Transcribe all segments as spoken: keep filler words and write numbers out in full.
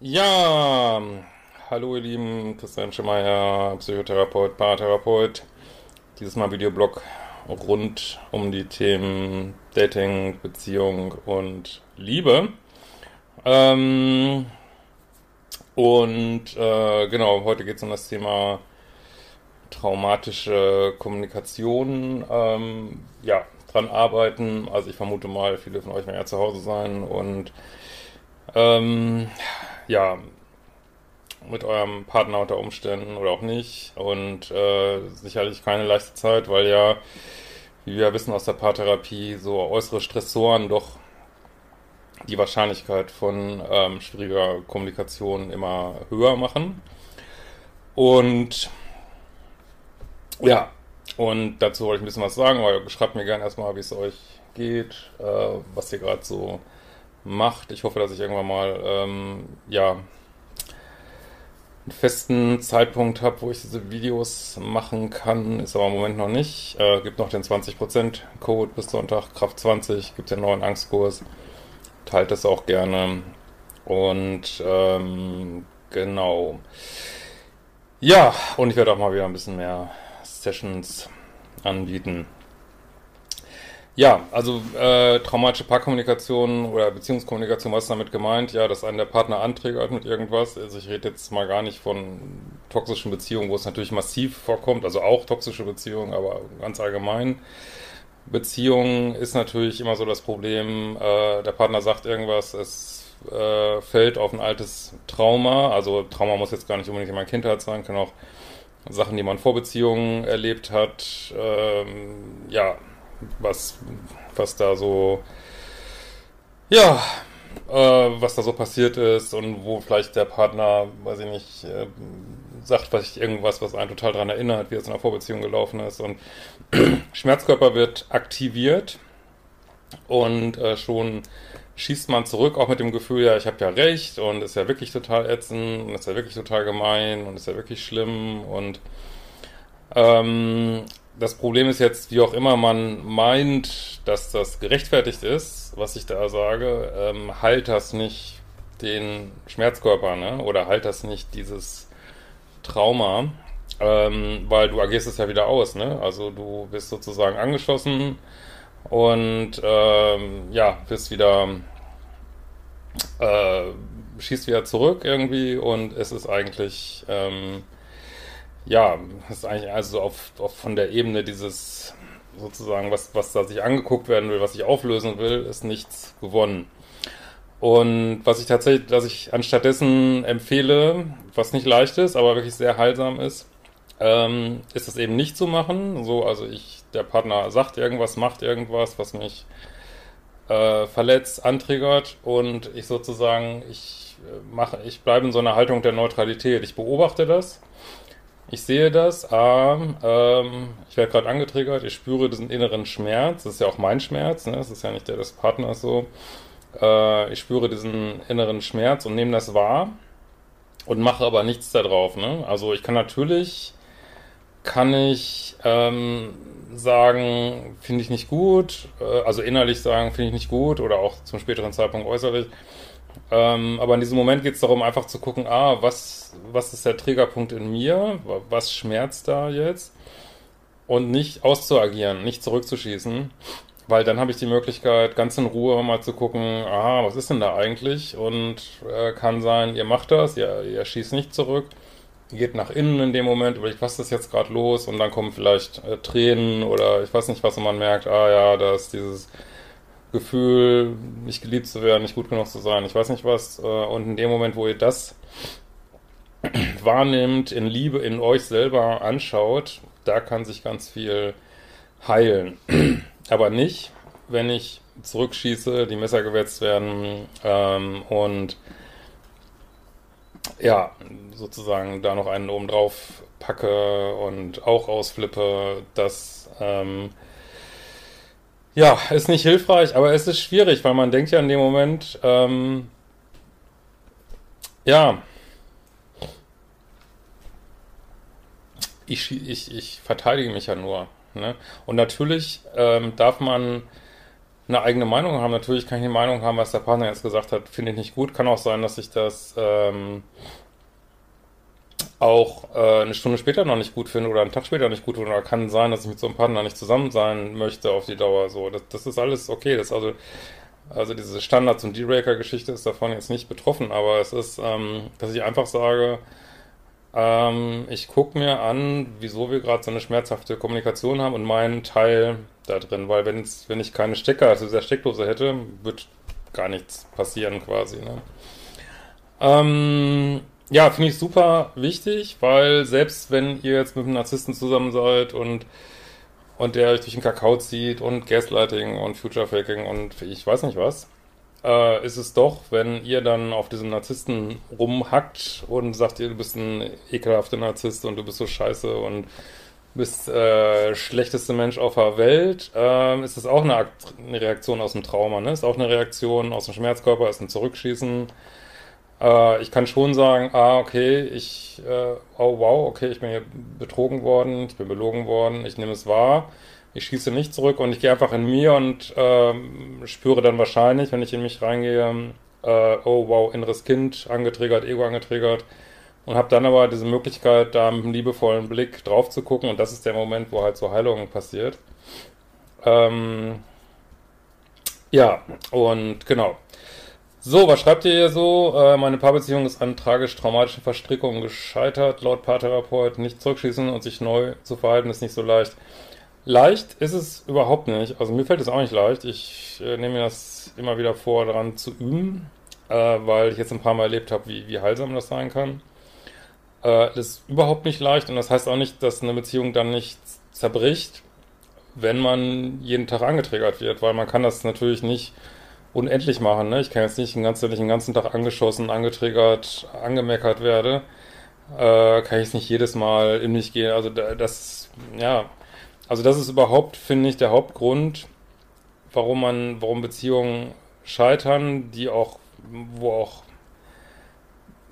Ja, hallo ihr Lieben, Christian Hemschemeier, Psychotherapeut, Paartherapeut. Dieses Mal Videoblog rund um die Themen Dating, Beziehung und Liebe. Ähm, und äh, genau, heute geht es um das Thema traumatische Kommunikation. Ähm, ja, dran arbeiten. Also ich vermute mal, viele von euch werden ja zu Hause sein und Ähm, ja, mit eurem Partner unter Umständen oder auch nicht und äh, sicherlich keine leichte Zeit, weil ja, wie wir wissen aus der Paartherapie, so äußere Stressoren doch die Wahrscheinlichkeit von ähm, schwieriger Kommunikation immer höher machen. Und ja, und dazu wollte ich ein bisschen was sagen, weil schreibt mir gerne erstmal, wie es euch geht, äh, was ihr gerade so macht. Ich hoffe, dass ich irgendwann mal ähm, ja, einen festen Zeitpunkt habe, wo ich diese Videos machen kann. Ist aber im Moment noch nicht. Äh, gibt noch den zwanzig Prozent Code bis Sonntag, Kraft zwanzig, gibt den neuen Angstkurs. Teilt das auch gerne. Und ähm, genau. Ja, und ich werde auch mal wieder ein bisschen mehr Sessions anbieten. Ja, also äh, traumatische Paarkommunikation oder Beziehungskommunikation, was ist damit gemeint? Ja, dass einen der Partner anträgert mit irgendwas. Also ich rede jetzt mal gar nicht von toxischen Beziehungen, wo es natürlich massiv vorkommt, also auch toxische Beziehungen, aber ganz allgemein. Beziehungen ist natürlich immer so das Problem, äh, der Partner sagt irgendwas, es äh, fällt auf ein altes Trauma. Also Trauma muss jetzt gar nicht unbedingt in meiner Kindheit sein, kann auch Sachen, die man vor Beziehungen erlebt hat, ähm, ja, was was da so ja äh, was da so passiert ist und wo vielleicht der Partner, weiß ich nicht, äh, sagt was ich irgendwas, was einen total daran erinnert, wie es in einer Vorbeziehung gelaufen ist, und Schmerzkörper wird aktiviert und äh, schon schießt man zurück, auch mit dem Gefühl, ja, ich habe ja recht und ist ja wirklich total ätzend und ist ja wirklich total gemein und ist ja wirklich schlimm. Und ähm, das Problem ist jetzt, wie auch immer man meint, dass das gerechtfertigt ist, was ich da sage, ähm, heilt das nicht den Schmerzkörper, ne? Oder heilt das nicht dieses Trauma, ähm, weil du agierst es ja wieder aus, ne? Also du bist sozusagen angeschossen und ähm, ja, bist wieder, äh, schießt wieder zurück irgendwie, und es ist eigentlich ähm, ja, das ist eigentlich also auf, auf von der Ebene dieses sozusagen, was, was da sich angeguckt werden will, was ich auflösen will, ist nichts gewonnen. Und was ich tatsächlich, dass ich anstattdessen empfehle, was nicht leicht ist, aber wirklich sehr heilsam ist, ähm, ist das eben nicht zu machen. So, also ich, der Partner sagt irgendwas, macht irgendwas, was mich äh, verletzt, antriggert, und ich sozusagen, ich mache, ich bleibe in so einer Haltung der Neutralität. Ich beobachte das. Ich sehe das, ah, ähm, ich werde gerade angetriggert, ich spüre diesen inneren Schmerz, das ist ja auch mein Schmerz, ne? Das ist ja nicht der des Partners so. Äh, ich spüre diesen inneren Schmerz und nehme das wahr und mache aber nichts darauf, ne? Also ich kann natürlich, kann ich ähm, sagen, finde ich nicht gut, äh, also innerlich sagen, finde ich nicht gut, oder auch zum späteren Zeitpunkt äußerlich. Ähm, aber in diesem Moment geht es darum, einfach zu gucken, ah, was, was ist der Triggerpunkt in mir, was schmerzt da jetzt, und nicht auszuagieren, nicht zurückzuschießen, weil dann habe ich die Möglichkeit, ganz in Ruhe mal zu gucken, ah, was ist denn da eigentlich, und äh, kann sein, ihr macht das, ihr, ihr schießt nicht zurück, ihr geht nach innen in dem Moment, überlegt, was ist jetzt gerade los, und dann kommen vielleicht äh, Tränen oder ich weiß nicht was, und man merkt, ah ja, da ist dieses Gefühl, nicht geliebt zu werden, nicht gut genug zu sein, ich weiß nicht was. Und in dem Moment, wo ihr das wahrnehmt, in Liebe, in euch selber anschaut, da kann sich ganz viel heilen. Aber nicht, wenn ich zurückschieße, die Messer gewetzt werden ähm, und ja, sozusagen da noch einen oben drauf packe und auch ausflippe, das ähm, ja, ist nicht hilfreich, aber es ist schwierig, weil man denkt ja in dem Moment, ähm, ja, ich, ich, ich verteidige mich ja nur. Ne? Und natürlich ähm, darf man eine eigene Meinung haben. Natürlich kann ich eine Meinung haben, was der Partner jetzt gesagt hat, finde ich nicht gut. Kann auch sein, dass ich das ähm, auch äh, eine Stunde später noch nicht gut finde oder einen Tag später nicht gut finde. Oder kann sein, dass ich mit so einem Partner nicht zusammen sein möchte auf die Dauer. So, das, das ist alles okay. Das also, also diese Standards- und Dealbreaker-Geschichte ist davon jetzt nicht betroffen. Aber es ist, ähm, dass ich einfach sage, ähm, ich gucke mir an, wieso wir gerade so eine schmerzhafte Kommunikation haben und meinen Teil da drin, weil wenn wenn ich keine Stecker, also diese Steckdose hätte, wird gar nichts passieren quasi. Ne? Ähm, ja, finde ich super wichtig, weil selbst wenn ihr jetzt mit einem Narzissten zusammen seid und und der euch durch den Kakao zieht und Gaslighting und Futurefaking und ich weiß nicht was, äh, ist es doch, wenn ihr dann auf diesem Narzissten rumhackt und sagt, ihr, du bist ein ekelhafter Narzisst und du bist so scheiße und bist äh, schlechteste Mensch auf der Welt, ähm, ist das auch eine, Akt- eine Reaktion aus dem Trauma, ne? Ist auch eine Reaktion aus dem Schmerzkörper, ist ein Zurückschießen. Äh, ich kann schon sagen, ah, okay, ich, äh, oh wow, okay, ich bin hier betrogen worden, ich bin belogen worden, ich nehme es wahr, ich schieße nicht zurück und ich gehe einfach in mir und äh, spüre dann wahrscheinlich, wenn ich in mich reingehe, äh, oh wow, inneres Kind angetriggert, Ego angetriggert, und habe dann aber diese Möglichkeit, da mit einem liebevollen Blick drauf zu gucken. Und das ist der Moment, wo halt so Heilung passiert. Ähm, ja, und genau. So, was schreibt ihr hier so? Äh, meine Paarbeziehung ist an tragisch-traumatischen Verstrickungen gescheitert. Laut Paartherapeut nicht zurückschießen und sich neu zu verhalten ist nicht so leicht. Leicht ist es überhaupt nicht. Also mir fällt es auch nicht leicht. Ich äh, nehme mir das immer wieder vor, daran zu üben, äh, weil ich jetzt ein paar Mal erlebt habe, wie, wie heilsam das sein kann. Das ist überhaupt nicht leicht und das heißt auch nicht, dass eine Beziehung dann nicht zerbricht, wenn man jeden Tag angetriggert wird, weil man kann das natürlich nicht unendlich machen. Ne? Ich kann jetzt nicht, den ganzen, wenn ich den ganzen Tag angeschossen, angetriggert, angemeckert werde, äh, kann ich es nicht jedes Mal in mich gehen. Also das, ja, also das ist überhaupt, finde ich, der Hauptgrund, warum man, warum Beziehungen scheitern, die auch, wo auch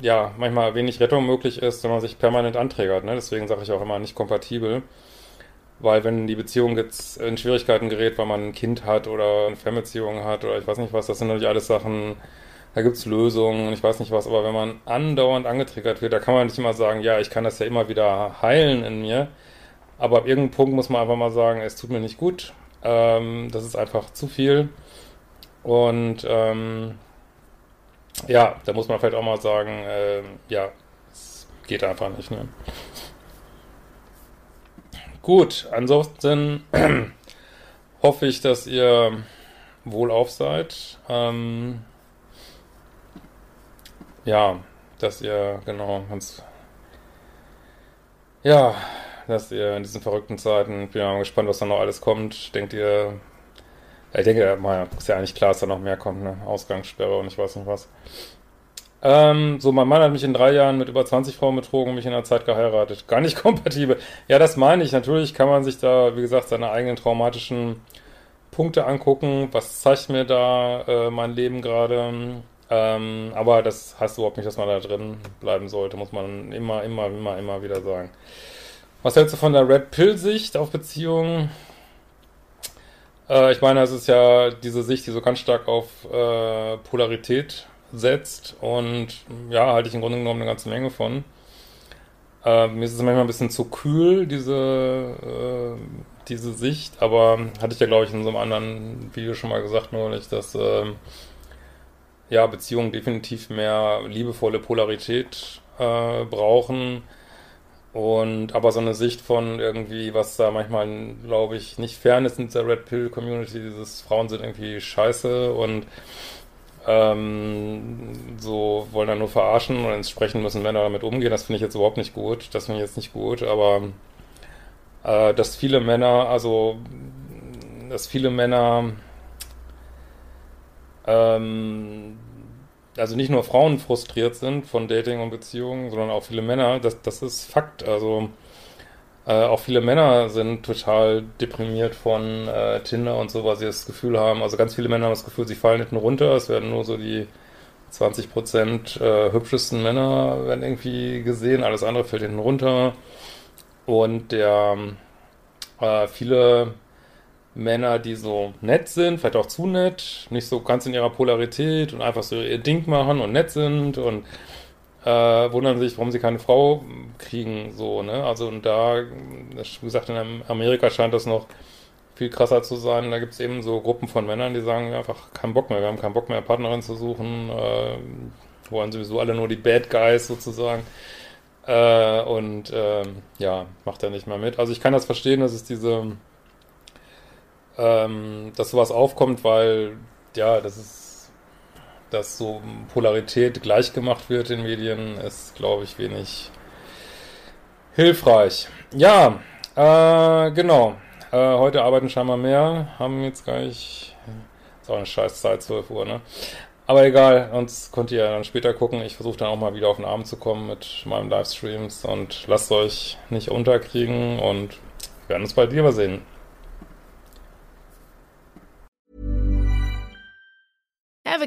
ja, manchmal wenig Rettung möglich ist, wenn man sich permanent anträgert, ne? Deswegen sage ich auch immer nicht kompatibel, weil wenn die Beziehung jetzt in Schwierigkeiten gerät, weil man ein Kind hat oder eine Fernbeziehung hat oder ich weiß nicht was, das sind natürlich alles Sachen, da gibt's Lösungen und ich weiß nicht was, aber wenn man andauernd angetriggert wird, da kann man nicht immer sagen, ja, ich kann das ja immer wieder heilen in mir, aber ab irgendeinem Punkt muss man einfach mal sagen, es tut mir nicht gut, ähm, das ist einfach zu viel und ähm, ja, da muss man vielleicht auch mal sagen, äh, ja, es geht einfach nicht, ne? Gut, ansonsten hoffe ich, dass ihr wohlauf seid. Ähm, ja, dass ihr, genau, ganz, ja, dass ihr in diesen verrückten Zeiten, ich bin ja mal gespannt, was da noch alles kommt, denkt ihr, ich denke, mal, ist ja eigentlich klar, dass da noch mehr kommt, ne? Ausgangssperre und ich weiß nicht was. Ähm, so, mein Mann hat mich in drei Jahren mit über zwanzig Frauen betrogen und mich in der Zeit geheiratet. Gar nicht kompatibel. Ja, das meine ich. Natürlich kann man sich da, wie gesagt, seine eigenen traumatischen Punkte angucken. Was zeigt mir da äh, mein Leben gerade? Ähm, aber das heißt überhaupt nicht, dass man da drin bleiben sollte. Muss man immer, immer, immer, immer wieder sagen. Was hältst du von der Red Pill-Sicht auf Beziehungen? Ich meine, es ist ja diese Sicht, die so ganz stark auf äh, Polarität setzt und ja, halte ich im Grunde genommen eine ganze Menge von. Äh, mir ist es manchmal ein bisschen zu kühl, diese, äh, diese Sicht, aber hatte ich ja, glaube ich, in so einem anderen Video schon mal gesagt, neulich, dass äh, ja, Beziehungen definitiv mehr liebevolle Polarität äh, brauchen. Und aber so eine Sicht von irgendwie, was da manchmal, glaube ich, nicht fern ist in dieser Red Pill Community, dieses Frauen sind irgendwie scheiße und ähm, so wollen dann nur verarschen und entsprechend müssen Männer damit umgehen, das finde ich jetzt überhaupt nicht gut, das finde ich jetzt nicht gut, aber äh, dass viele Männer, also dass viele Männer ähm, also nicht nur Frauen frustriert sind von Dating und Beziehungen, sondern auch viele Männer. Das, das ist Fakt. Also äh, auch viele Männer sind total deprimiert von äh, Tinder und so, weil sie das Gefühl haben, also ganz viele Männer haben das Gefühl, sie fallen hinten runter. Es werden nur so die zwanzig Prozent äh, hübschesten Männer werden irgendwie gesehen, alles andere fällt hinten runter. Und der äh, viele Männer, die so nett sind, vielleicht auch zu nett, nicht so ganz in ihrer Polarität und einfach so ihr Ding machen und nett sind und äh, wundern sich, warum sie keine Frau kriegen, so, ne? Also und da, wie gesagt, in Amerika scheint das noch viel krasser zu sein. Da gibt es eben so Gruppen von Männern, die sagen, wir haben einfach keinen Bock mehr, wir haben keinen Bock mehr, Partnerin zu suchen, äh, wollen sowieso alle nur die Bad Guys sozusagen äh, und äh, ja, macht er nicht mehr mit. Also ich kann das verstehen, dass es diese, ähm, dass sowas aufkommt, weil ja, das ist, dass so Polarität gleich gemacht wird in Medien, ist, glaube ich, wenig hilfreich. Ja, äh, genau. Heute arbeiten scheinbar mehr, haben jetzt gar nicht, ist auch eine scheiß Zeit, zwölf Uhr, ne? Aber egal, sonst könnt ihr ja dann später gucken. Ich versuche dann auch mal wieder auf den Abend zu kommen mit meinen Livestreams und lasst euch nicht unterkriegen und wir werden uns bald wiedersehen. Ever